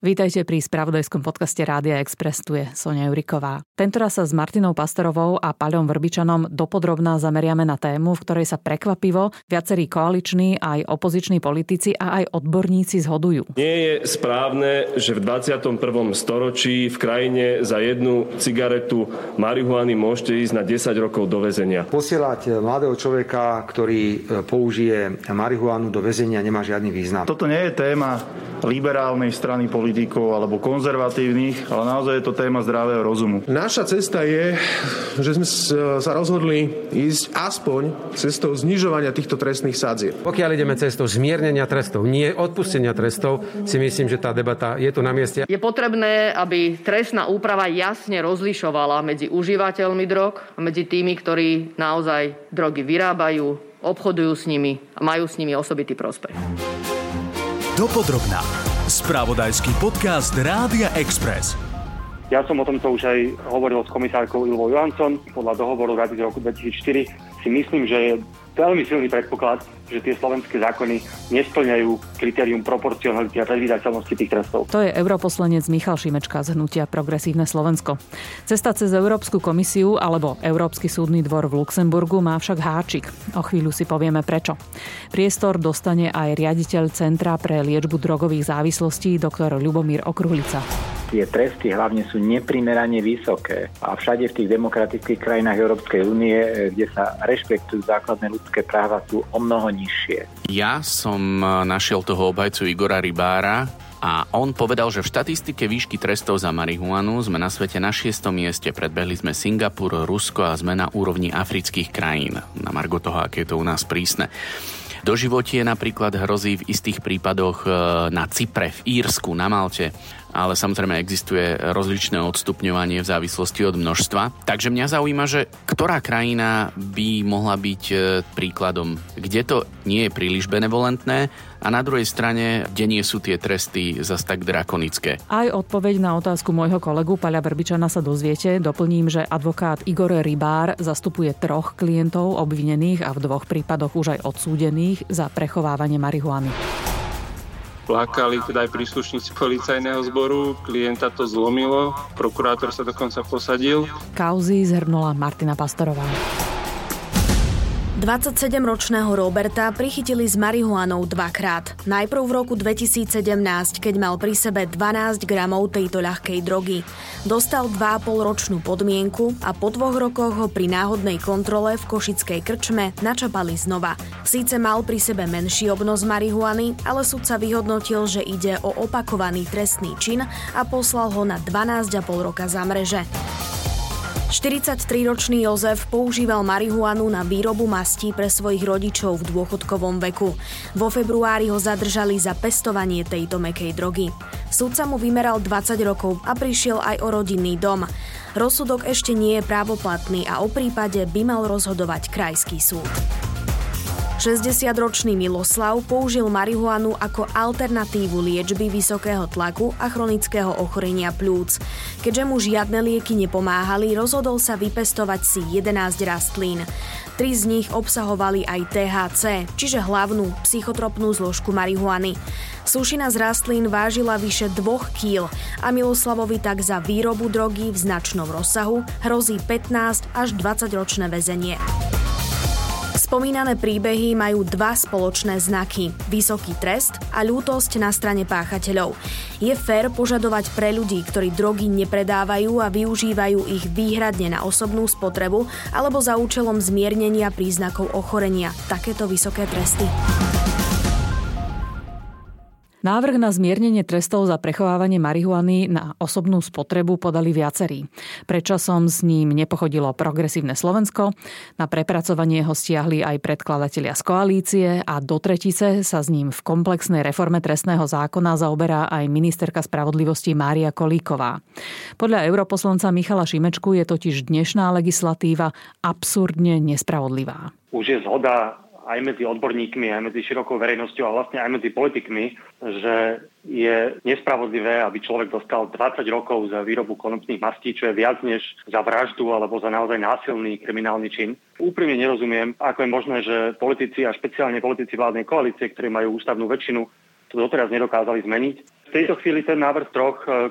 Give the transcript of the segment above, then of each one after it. Vítajte pri spravodajskom podcaste Rádia Express, tu je Soňa Juriková. Tentoraz sa s Martinou Pastorovou a Paľom Vrbičanom dopodrobna zameriame na tému, v ktorej sa prekvapivo viacerí koaliční aj opoziční politici a aj odborníci zhodujú. Nie je správne, že v 21. storočí v krajine za jednu cigaretu marihuany môžete ísť na 10 rokov do väzenia. Posielať mladého človeka, ktorý použije marihuanu do väzenia, nemá žiadny význam. Toto nie je téma liberálnej strany politikov alebo konzervatívnych, ale naozaj je to téma zdravého rozumu. Naša cesta je, že sme sa rozhodli ísť aspoň cestou znižovania týchto trestných sadzieb. Pokiaľ ideme cestou zmiernenia trestov, nie odpustenia trestov, si myslím, že tá debata je tu na mieste. Je potrebné, aby trestná úprava jasne rozlišovala medzi užívateľmi drog a medzi tými, ktorí naozaj drogy vyrábajú, obchodujú s nimi a majú s nimi osobitý prospech. Dopodrobna. Spravodajský podcast Rádia Express. Ja som o tomto už aj hovoril s komisárkou Ylvou Johansson. Podľa dohovoru rady z roku 2004 si myslím, že je veľmi silný predpoklad, že tie slovenské zákony nesplňajú kritérium proporcionality a predvídateľnosti tých trestov. To je europoslanec Michal Šimečka z Hnutia progresívne Slovensko. Cesta cez Európsku komisiu alebo Európsky súdny dvor v Luxemburgu má však háčik. O chvíľu si povieme prečo. Priestor dostane aj riaditeľ Centra pre liečbu drogových závislostí doktor Ľubomír Okruhlica. Tie tresty hlavne sú neprimerane vysoké a všade v tých demokratických krajinách Európskej únie, kde sa rešpektujú základné ľudské práva, sú omnoho nižšie. Ja som našiel toho obhajcu Igora Ribára a on povedal, že v štatistike výšky trestov za marihuanu sme na svete na 6. mieste. Predbehli sme Singapur, Rusko a sme na úrovni afrických krajín. Na margo toho, aké je to u nás prísne. Doživotie napríklad hrozí v istých prípadoch na Cypre, v Írsku, na Malte, ale samozrejme existuje rozličné odstupňovanie v závislosti od množstva. Takže mňa zaujíma, že ktorá krajina by mohla byť príkladom, kde to nie je príliš benevolentné a na druhej strane, kde nie sú tie tresty zas tak drakonické. Aj odpoveď na otázku môjho kolegu Paľa Vrbičana sa dozviete. Doplním, že advokát Igor Ribár zastupuje 3 klientov obvinených a v 2 prípadoch už aj odsúdených za prechovávanie marihuany. Plakali teda aj príslušníci policajného zboru, klienta to zlomilo, prokurátor sa dokonca posadil. Kauzy zhrnula Martina Pastorová. 27-ročného Roberta prichytili s marihuanou 2-krát. Najprv v roku 2017, keď mal pri sebe 12 gramov tejto ľahkej drogy. Dostal 2,5-ročnú podmienku a po 2 rokoch ho pri náhodnej kontrole v košickej krčme načapali znova. Síce mal pri sebe menší obnos marihuany, ale sudca vyhodnotil, že ide o opakovaný trestný čin a poslal ho na 12,5 roka za mreže. 43-ročný Jozef používal marihuanu na výrobu mastí pre svojich rodičov v dôchodkovom veku. Vo februári ho zadržali za pestovanie tejto mäkkej drogy. Sudca mu vymeral 20 rokov a prišiel aj o rodinný dom. Rozsudok ešte nie je právoplatný a o prípade by mal rozhodovať krajský súd. 60-ročný Miloslav použil marihuanu ako alternatívu liečby vysokého tlaku a chronického ochorenia pľúc. Keďže mu žiadne lieky nepomáhali, rozhodol sa vypestovať si 11 rastlín. 3 z nich obsahovali aj THC, čiže hlavnú psychotropnú zložku marihuany. Sušina z rastlín vážila vyše 2 kg a Miloslavovi tak za výrobu drogy v značnom rozsahu hrozí 15 až 20-ročné väzenie. Spomínané príbehy majú 2 spoločné znaky – vysoký trest a ľútosť na strane páchateľov. Je fér požadovať pre ľudí, ktorí drogy nepredávajú a využívajú ich výhradne na osobnú spotrebu alebo za účelom zmiernenia príznakov ochorenia, takéto vysoké tresty. Návrh na zmiernenie trestov za prechovávanie marihuany na osobnú spotrebu podali viacerí. Prečasom s ním nepochodilo progresívne Slovensko, na prepracovanie ho stiahli aj predkladatelia z koalície a do tretice sa s ním v komplexnej reforme trestného zákona zaoberá aj ministerka spravodlivosti Mária Kolíková. Podľa europoslanca Michala Šimečku je totiž dnešná legislatíva absurdne nespravodlivá. Už je zhoda aj medzi odborníkmi, aj medzi širokou verejnosťou a vlastne aj medzi politikmi, že je nespravodlivé, aby človek dostal 20 rokov za výrobu konopných mastí, čo je viac než za vraždu alebo za naozaj násilný kriminálny čin. Úprimne nerozumiem, ako je možné, že politici a špeciálne politici vládnej koalície, ktorí majú ústavnú väčšinu, to doteraz nedokázali zmeniť. V tejto chvíli ten návrh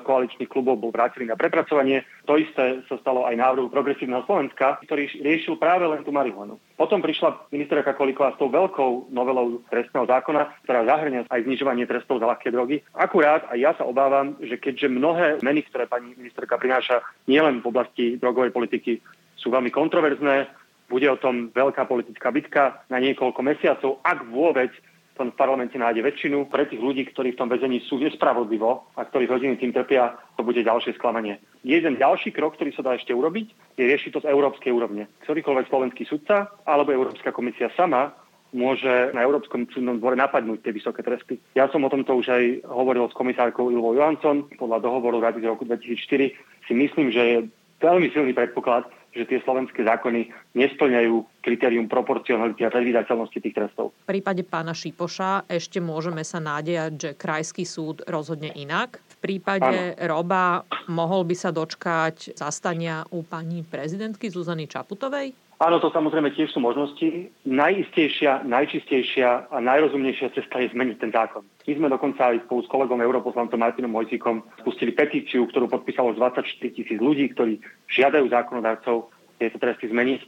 3 koaličných klubov bol vrátený na prepracovanie. To isté sa stalo aj návrhu Progresívneho Slovenska, ktorý riešil práve len tú marihuanu. Potom prišla ministerka Kolíková s tou veľkou novelou trestného zákona, ktorá zahŕňa aj znižovanie trestov za ľahké drogy. Akurát aj ja sa obávam, že keďže mnohé zmeny, ktoré pani ministerka prináša nielen v oblasti drogovej politiky, sú veľmi kontroverzné, bude o tom veľká politická bitka na niekoľko mesiacov, ak vôbec v parlamente nájde väčšinu. Pre tých ľudí, ktorí v tom väzení sú nespravodlivo a ktorých rodiny tým trpia, to bude ďalšie sklamanie. Jeden ďalší krok, ktorý sa dá ešte urobiť, je riešiť to z európskej úrovne. Ktorýkoľvek slovenský sudca alebo Európska komisia sama môže na Európskom súdnom dvore napadnúť tie vysoké tresty. Ja som o tomto už aj hovoril s komisárkou Ylvou Johansson. Podľa dohovoru Rady z roku 2004 si myslím, že je veľmi silný predpoklad, že tie slovenské zákony nesplňajú kritérium proporcionality a predvídateľnosti tých trestov. V prípade pána Šipoša ešte môžeme sa nádejať, že krajský súd rozhodne inak. V prípade Roba mohol by sa dočkať zastania u pani prezidentky Zuzany Čaputovej? Áno, to samozrejme tiež sú možnosti. Najistejšia, najčistejšia a najrozumnejšia cesta je zmeniť ten zákon. My sme dokonca aj spolu s kolegom europoslancom Martinom Mojcíkom spustili petíciu, ktorú podpísalo 24,000 ľudí, ktorí žiadajú zákonodarcov tieto tresty zmeniť.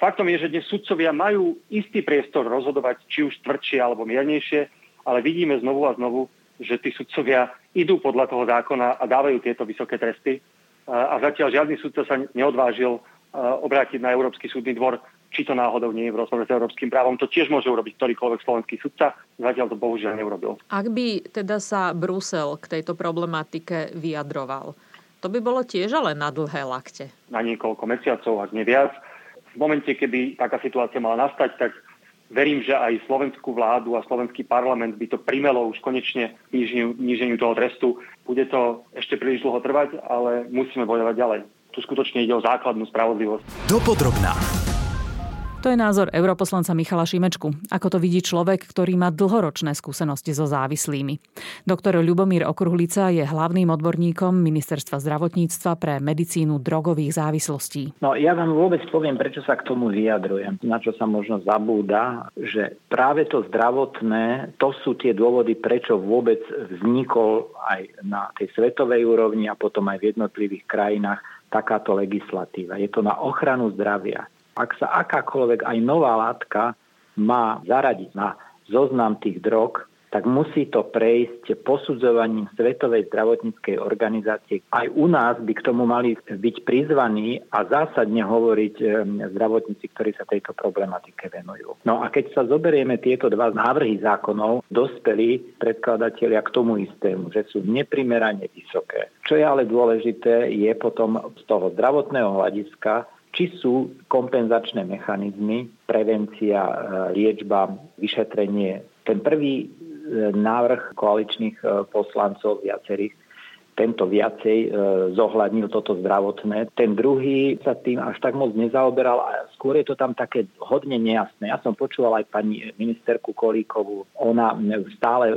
Faktom je, že dnes sudcovia majú istý priestor rozhodovať či už tvrdšie alebo miernejšie, ale vidíme znovu a znovu, že tí sudcovia idú podľa toho zákona a dávajú tieto vysoké tresty. A zatiaľ žiadny sudca sa neodvážil obrátiť na Európsky súdny dvor, či to náhodou nie je v rozpore s európskym právom. To tiež môže urobiť ktorýkoľvek slovenský sudca. Zatiaľ to bohužiaľ neurobil. Ak by teda sa Brusel k tejto problematike vyjadroval, to by bolo tiež ale na dlhé lakte. Na niekoľko mesiacov, ak nie viac. V momente, keby taká situácia mala nastať, tak verím, že aj slovenskú vládu a slovenský parlament by to primelo už konečne níženiu toho trestu. Bude to ešte príliš dlho trvať, ale musíme bojovať ďalej. Tu skutočne ide o základnú spravodlivosť. Dopodrobna. To je názor europoslanca Michala Šimečku. Ako to vidí človek, ktorý má dlhoročné skúsenosti so závislými. Doktor Ľubomír Okruhlica je hlavným odborníkom Ministerstva zdravotníctva pre medicínu drogových závislostí. No ja vám vôbec poviem, prečo sa k tomu vyjadrujem. Na čo sa možno zabúda, že práve to zdravotné, to sú tie dôvody, prečo vôbec vznikol aj na tej svetovej úrovni a potom aj v jednotlivých krajinách takáto legislatíva. Je to na ochranu zdravia. Ak sa akákoľvek aj nová látka má zaradiť na zoznam tých drog, tak musí to prejsť posudzovaním Svetovej zdravotníckej organizácie. Aj u nás by k tomu mali byť prizvaní a zásadne hovoriť zdravotníci, ktorí sa tejto problematike venujú. No a keď sa zoberieme tieto dva návrhy zákonov, dospeli predkladatelia k tomu istému, že sú neprimerane vysoké. Čo je ale dôležité, je potom z toho zdravotného hľadiska, či sú kompenzačné mechanizmy, prevencia, liečba, vyšetrenie. Ten prvý návrh koaličných poslancov viacerých, tento viacej zohľadnil toto zdravotné. Ten druhý sa tým až tak moc nezaoberal a skôr je to tam také hodne nejasné. Ja som počúval aj pani ministerku Kolíkovú. Ona stále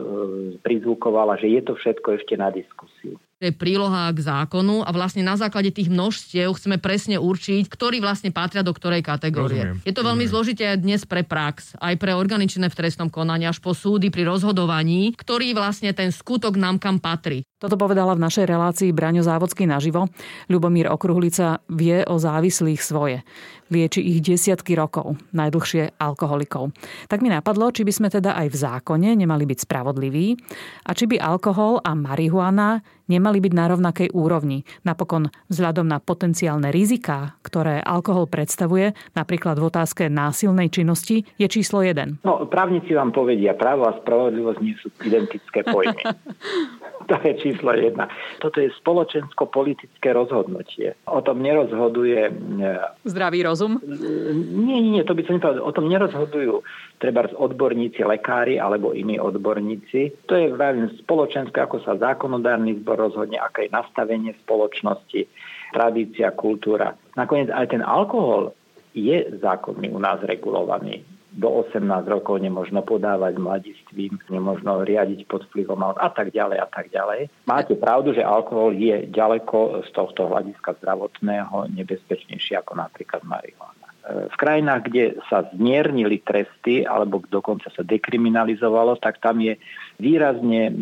prizvukovala, že je to všetko ešte na diskusiu. Je príloha k zákonu a vlastne na základe tých množstiev chceme presne určiť, ktorí vlastne patria do ktorej kategórie. Rozumiem. Je to veľmi zložité dnes pre prax, aj pre orgány činné v trestnom konaní, až po súdy pri rozhodovaní, ktorý vlastne ten skutok nám kam patrí. Toto povedala v našej relácii Braňo Závodský naživo. Ľubomír Okruhlica vie o závislých svoje. Lieči ich desiatky rokov, najdlhšie alkoholikov. Tak mi napadlo, či by sme teda aj v zákone nemali byť spravodliví a či by alkohol a marihuana nemali byť na rovnakej úrovni. Napokon, vzhľadom na potenciálne riziká, ktoré alkohol predstavuje, napríklad v otázke násilnej činnosti, je číslo 1. No, právnici vám povedia, právo a spravodlivosť nie sú identické pojmy. To je číslo 1. Toto je spoločensko-politické rozhodnutie. O tom nerozhoduje... Zdravý rozum? Nie, to by som nepovedal. O tom nerozhodujú trebárs odborníci, lekári alebo iní odborníci. To je veľmi spoločenské, ako sa zákonodárny zbor rozhodne, aké je nastavenie spoločnosti, tradícia, kultúra. Nakoniec aj ten alkohol je zákonný u nás regulovaný. Do 18 rokov nemožno podávať mladistvým, nemožno riadiť pod vplyvom a tak ďalej a tak ďalej. Máte pravdu, že alkohol je ďaleko z tohto hľadiska zdravotného nebezpečnejší ako napríklad marihuana. V krajinách, kde sa zmiernili tresty alebo dokonca sa dekriminalizovalo, tak tam je výrazne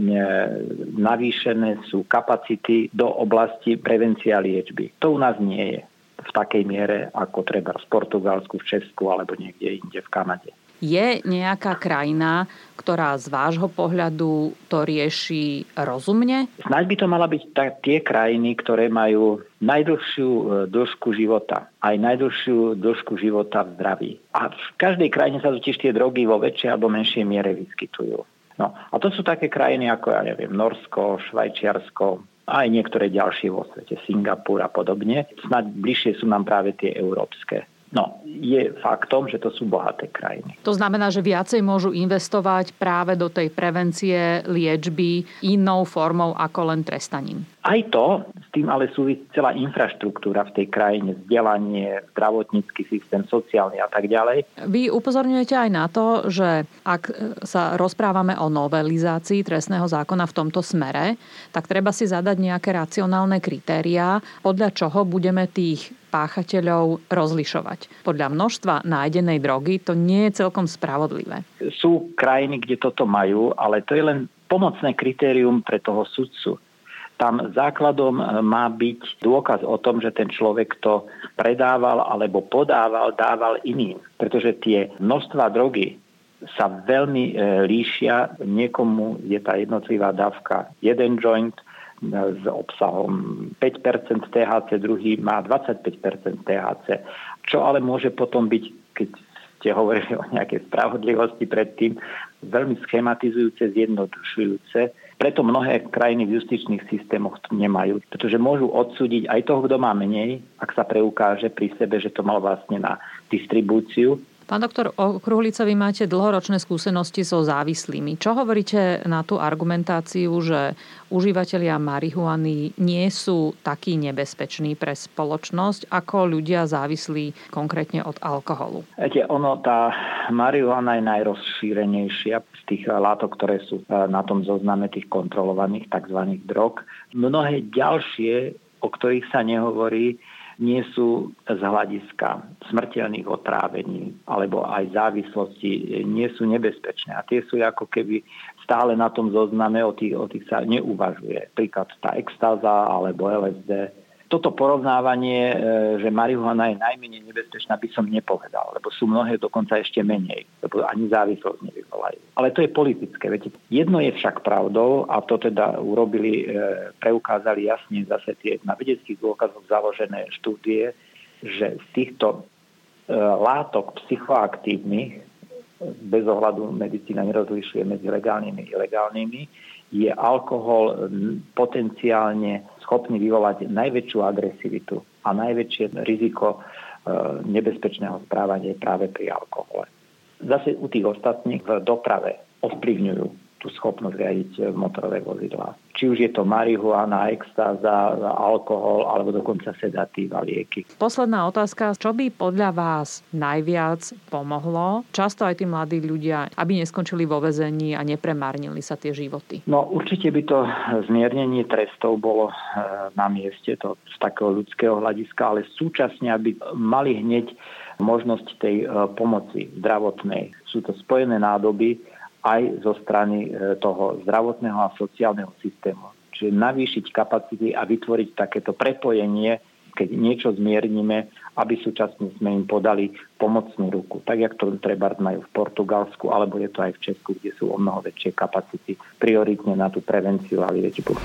navýšené sú kapacity do oblasti prevencia liečby. To u nás nie je v takej miere, ako treba v Portugalsku, v Česku alebo niekde inde v Kanade. Je nejaká krajina, ktorá z vášho pohľadu to rieši rozumne? Snáď by to mala byť tie krajiny, ktoré majú najdlhšiu dĺžku života. Aj najdlhšiu dĺžku života v zdraví. A v každej krajine sa totiž tie drogy vo väčšej alebo menšej miere vyskytujú. No, a to sú také krajiny ako, ja neviem, Norsko, Švajčiarsko, aj niektoré ďalšie vo svete, Singapur a podobne. Snáď bližšie sú nám práve tie európske. No, je faktom, že to sú bohaté krajiny. To znamená, že viacej môžu investovať práve do tej prevencie, liečby inou formou ako len trestaním. Aj to, s tým ale súvisí celá infraštruktúra v tej krajine, vzdelanie, zdravotnícky systém, sociálny a tak ďalej. Vy upozorňujete aj na to, že ak sa rozprávame o novelizácii trestného zákona v tomto smere, tak treba si zadať nejaké racionálne kritériá, podľa čoho budeme tých páchateľov rozlišovať. Podľa množstva nájdenej drogy to nie je celkom spravodlivé. Sú krajiny, kde toto majú, ale to je len pomocné kritérium pre toho sudcu. Tam základom má byť dôkaz o tom, že ten človek to predával alebo podával, dával iným. Pretože tie množstva drogy sa veľmi líšia. Niekomu je tá jednotlivá dávka jeden joint s obsahom 5% THC, druhý má 25% THC. Čo ale môže potom byť, keď ste hovorili o nejakej spravodlivosti predtým, veľmi schematizujúce, zjednodušujúce. Preto mnohé krajiny v justičných systémoch to nemajú, pretože môžu odsúdiť aj toho, kto má menej, ak sa preukáže pri sebe, že to mal vlastne na distribúciu. Pán doktor Okruhlica, vy máte dlhoročné skúsenosti so závislými. Čo hovoríte na tú argumentáciu, že užívateľia marihuany nie sú takí nebezpeční pre spoločnosť, ako ľudia závislí konkrétne od alkoholu? Tá marihuana je najrozšírenejšia z tých látok, ktoré sú na tom zozname tých kontrolovaných tzv. Drog. Mnohé ďalšie, o ktorých sa nehovorí, nie sú z hľadiska smrteľných otrávení alebo aj závislosti, nie sú nebezpečné. A tie sú ako keby stále na tom zozname, o tých sa neuvažuje. Príklad tá extáza alebo LSD. Toto porovnávanie, že marihuana je najmenej nebezpečná, by som nepovedal, lebo sú mnohé dokonca ešte menej, lebo ani závislosť nevyvolajú. Ale to je politické. Viete. Jedno je však pravdou, a to teda urobili, preukázali jasne zase tie na vedeckých dôkazoch založené štúdie, že z týchto látok psychoaktívnych, bez ohľadu medicína nerozlišuje medzi legálnymi a ilegálnymi, je alkohol potenciálne schopný vyvolať najväčšiu agresivitu a najväčšie riziko nebezpečného správania práve pri alkohole. Zase u tých ostatných v doprave ovplyvňujú tú schopnosť riadiť motorové vozidlá. Či už je to marihuana, extáza, alkohol alebo dokonca sedatíva, lieky. Posledná otázka. Čo by podľa vás najviac pomohlo? Často aj tí mladí ľudia, aby neskončili vo väzení a nepremárnili sa tie životy. No určite by to zmiernenie trestov bolo na mieste, to z takého ľudského hľadiska, ale súčasne aby mali hneď možnosť tej pomoci zdravotnej. Sú to spojené nádoby aj zo strany toho zdravotného a sociálneho systému. Čiže navýšiť kapacity a vytvoriť takéto prepojenie, keď niečo zmiernime, aby súčasne sme im podali pomocnú ruku. Tak, jak to treba majú v Portugalsku, alebo je to aj v Česku, kde sú o mnoho väčšie kapacity prioritne na tú prevenciu a liečbu.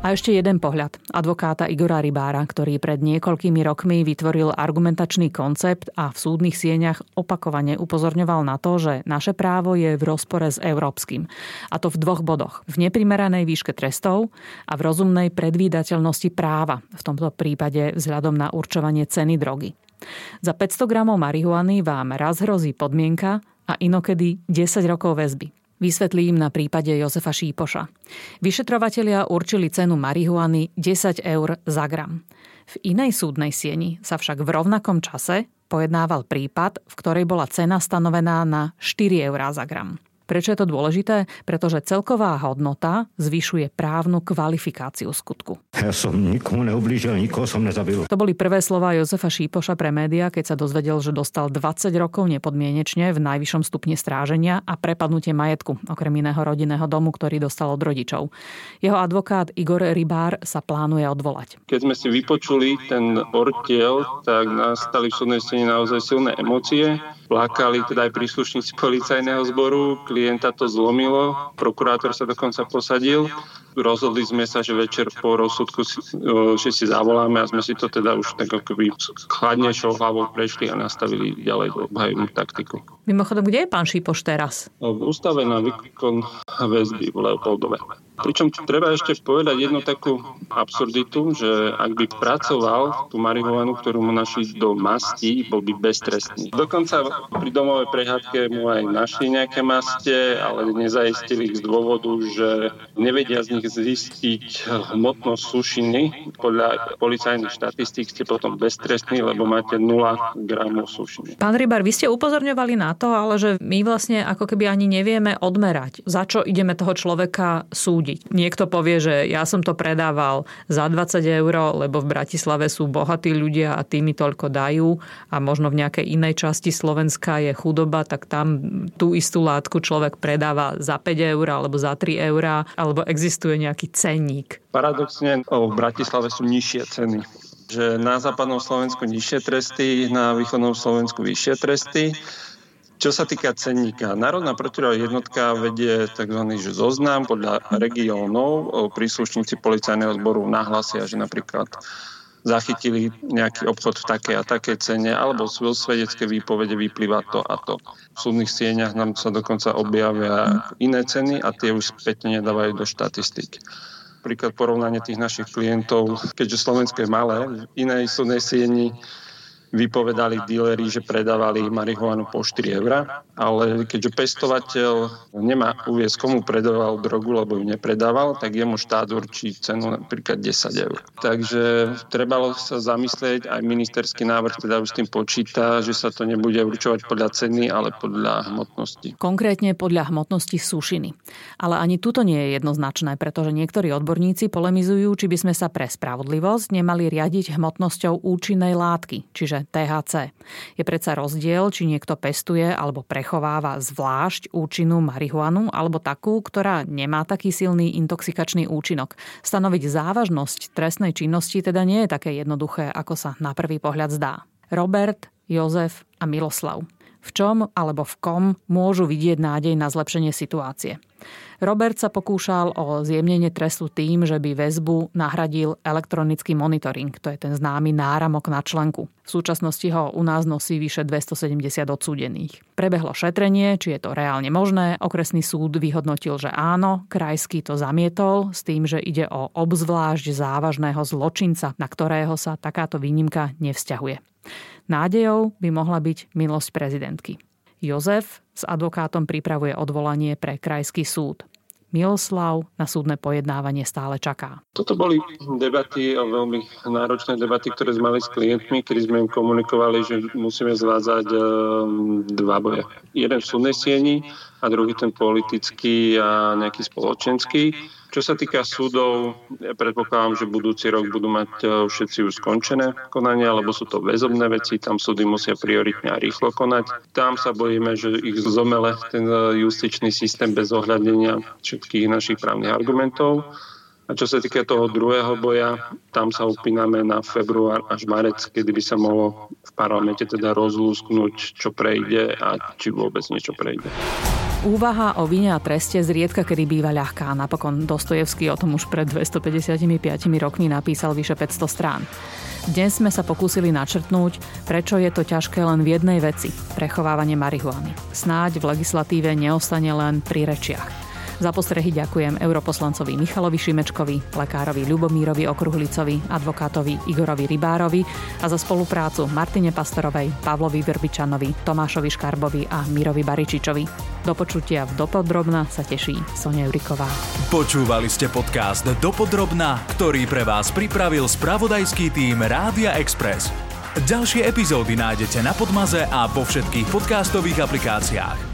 A ešte jeden pohľad advokáta Igora Ribára, ktorý pred niekoľkými rokmi vytvoril argumentačný koncept a v súdnych sieňach opakovane upozorňoval na to, že naše právo je v rozpore s európskym. A to v dvoch bodoch. V neprimeranej výške trestov a v rozumnej predvídateľnosti práva, v tomto prípade vzhľadom na určovanie ceny drogy. Za 500 gramov marihuany vám raz hrozí podmienka a inokedy 10 rokov väzby. Vysvetlím na prípade Jozefa Šípoša. Vyšetrovatelia určili cenu marihuany 10 eur za gram. V inej súdnej sieni sa však v rovnakom čase pojednával prípad, v ktorej bola cena stanovená na 4 eur za gram. Prečo je to dôležité? Pretože celková hodnota zvyšuje právnu kvalifikáciu skutku. Ja som nikomu neublížil, nikoho som nezabil. To boli prvé slová Jozefa Šípoša pre médiá, keď sa dozvedel, že dostal 20 rokov nepodmienečne v najvyššom stupni stráženia a prepadnutie majetku, okrem iného rodinného domu, ktorý dostal od rodičov. Jeho advokát Igor Ribár sa plánuje odvolať. Keď sme si vypočuli ten ortiel, tak nastali v súdnej stene naozaj silné emócie. Plakali teda aj príslušníci policajného zboru, klienta to zlomilo, prokurátor sa dokonca posadil. Rozhodli sme sa, že večer po rozsudku si zavoláme a sme si to teda už tak akoby chladnejšou hlavou prešli a nastavili ďalej obhajovú taktiku. Mimochodom, kde je pán Šípoš teraz? V ústave na výkon väzby v Leopoldove. Pričom treba ešte povedať jednu takú absurditu, že ak by pracoval tú marihuanu, ktorú mu našli do masti, bol by beztrestný. Dokonca pri domovej prehádke mu aj našli nejaké maste, ale nezaistili ich z dôvodu, že nevedia z nich zistiť hmotnosť sušiny. Podľa policajných štatistík ste potom beztrestní, lebo máte 0 gramov sušiny. Pán Rybár, vy ste upozorňovali na to, ale že my vlastne ako keby ani nevieme odmerať, za čo ideme toho človeka súdiť. Niekto povie, že ja som to predával za 20 €, lebo v Bratislave sú bohatí ľudia a tí mi toľko dajú a možno v nejakej inej časti Slovenska je chudoba, tak tam tú istú látku človek predáva za 5 € alebo za 3 €, alebo existuje nejaký cenník. Paradoxne v Bratislave sú nižšie ceny. Že na západnom Slovensku nižšie tresty, na východnom Slovensku vyššie tresty. Čo sa týka cenníka, Národná protidrogová jednotka vedie tzv. Zoznam podľa regiónov. Príslušníci policajného zboru nahlásia, že napríklad zachytili nejaký obchod v takej a takej cene alebo z svedeckej výpovede vyplýva to a to. V súdnych sieňach nám sa dokonca objavia iné ceny a tie už spätne nedávajú do štatistík. Príklad porovnanie tých našich klientov, keďže Slovensko je malé, v inej súdnej sieni vypovedali díleri, že predávali marihuanu po 4 €, ale keďže pestovateľ nemá uviesť, komu predával drogu, lebo ju nepredával, tak jemu štát určí cenu napríklad 10 €. Takže trebalo sa zamyslieť, aj ministerský návrh teda už s tým počíta, že sa to nebude určovať podľa ceny, ale podľa hmotnosti. Konkrétne podľa hmotnosti sušiny. Ale ani tuto nie je jednoznačné, pretože niektorí odborníci polemizujú, či by sme sa pre spravodlivosť nemali riadiť hmotnosťou účinnej látky, čiže THC. Je predsa rozdiel, či niekto pestuje alebo prechováva zvlášť účinnú marihuanu alebo takú, ktorá nemá taký silný intoxikačný účinok. Stanoviť závažnosť trestnej činnosti teda nie je také jednoduché, ako sa na prvý pohľad zdá. Robert, Jozef a Miloslav. V čom alebo v kom môžu vidieť nádej na zlepšenie situácie? Robert sa pokúšal o zjemnenie trestu tým, že by väzbu nahradil elektronický monitoring, to je ten známy náramok na členku. V súčasnosti ho u nás nosí vyše 270 odsúdených. Prebehlo šetrenie, či je to reálne možné, okresný súd vyhodnotil, že áno, krajský to zamietol s tým, že ide o obzvlášť závažného zločinca, na ktorého sa takáto výnimka nevzťahuje. Nádejou by mohla byť milosť prezidentky. Jozef s advokátom pripravuje odvolanie pre krajský súd. Miloslav na súdne pojednávanie stále čaká. Toto boli debaty, veľmi náročné debaty, ktoré sme mali s klientmi, kedy sme im komunikovali, že musíme zvládať dva boje. Jeden v súdnej sieni a druhý ten politický a nejaký spoločenský. Čo sa týka súdov, ja predpokladám, že budúci rok budú mať všetci už skončené konania, lebo sú to väzobné veci, tam súdy musia prioritne a rýchlo konať. Tam sa bojíme, že ich zomele ten justičný systém bez ohľadenia všetkých našich právnych argumentov. A čo sa týka toho druhého boja, tam sa upíname na február až marec, kedy by sa mohlo v parlamente teda rozlúsknuť, čo prejde a či vôbec niečo prejde. Úvaha o vine a treste zriedka kedy býva ľahká. Napokon Dostojevský o tom už pred 255 rokmi napísal vyše 500 strán. Dnes sme sa pokúsili načrtnúť, prečo je to ťažké len v jednej veci – prechovávanie marihuany. Snáď v legislatíve neostane len pri rečiach. Za postrehy ďakujem europoslancovi Michalovi Šimečkovi, lekárovi Ľubomírovi Okruhlicovi, advokátovi Igorovi Ribárovi a za spoluprácu Martine Pastorovej, Pavlovi Vrbičanovi, Tomášovi Škarbovi a Mirovi Baričičovi. Do počutia v Dopodrobna sa teší Soňa Juriková. Počúvali ste podcast Dopodrobna, ktorý pre vás pripravil spravodajský tím Rádia Express. Ďalšie epizódy nájdete na Podmaze a vo všetkých podcastových aplikáciách.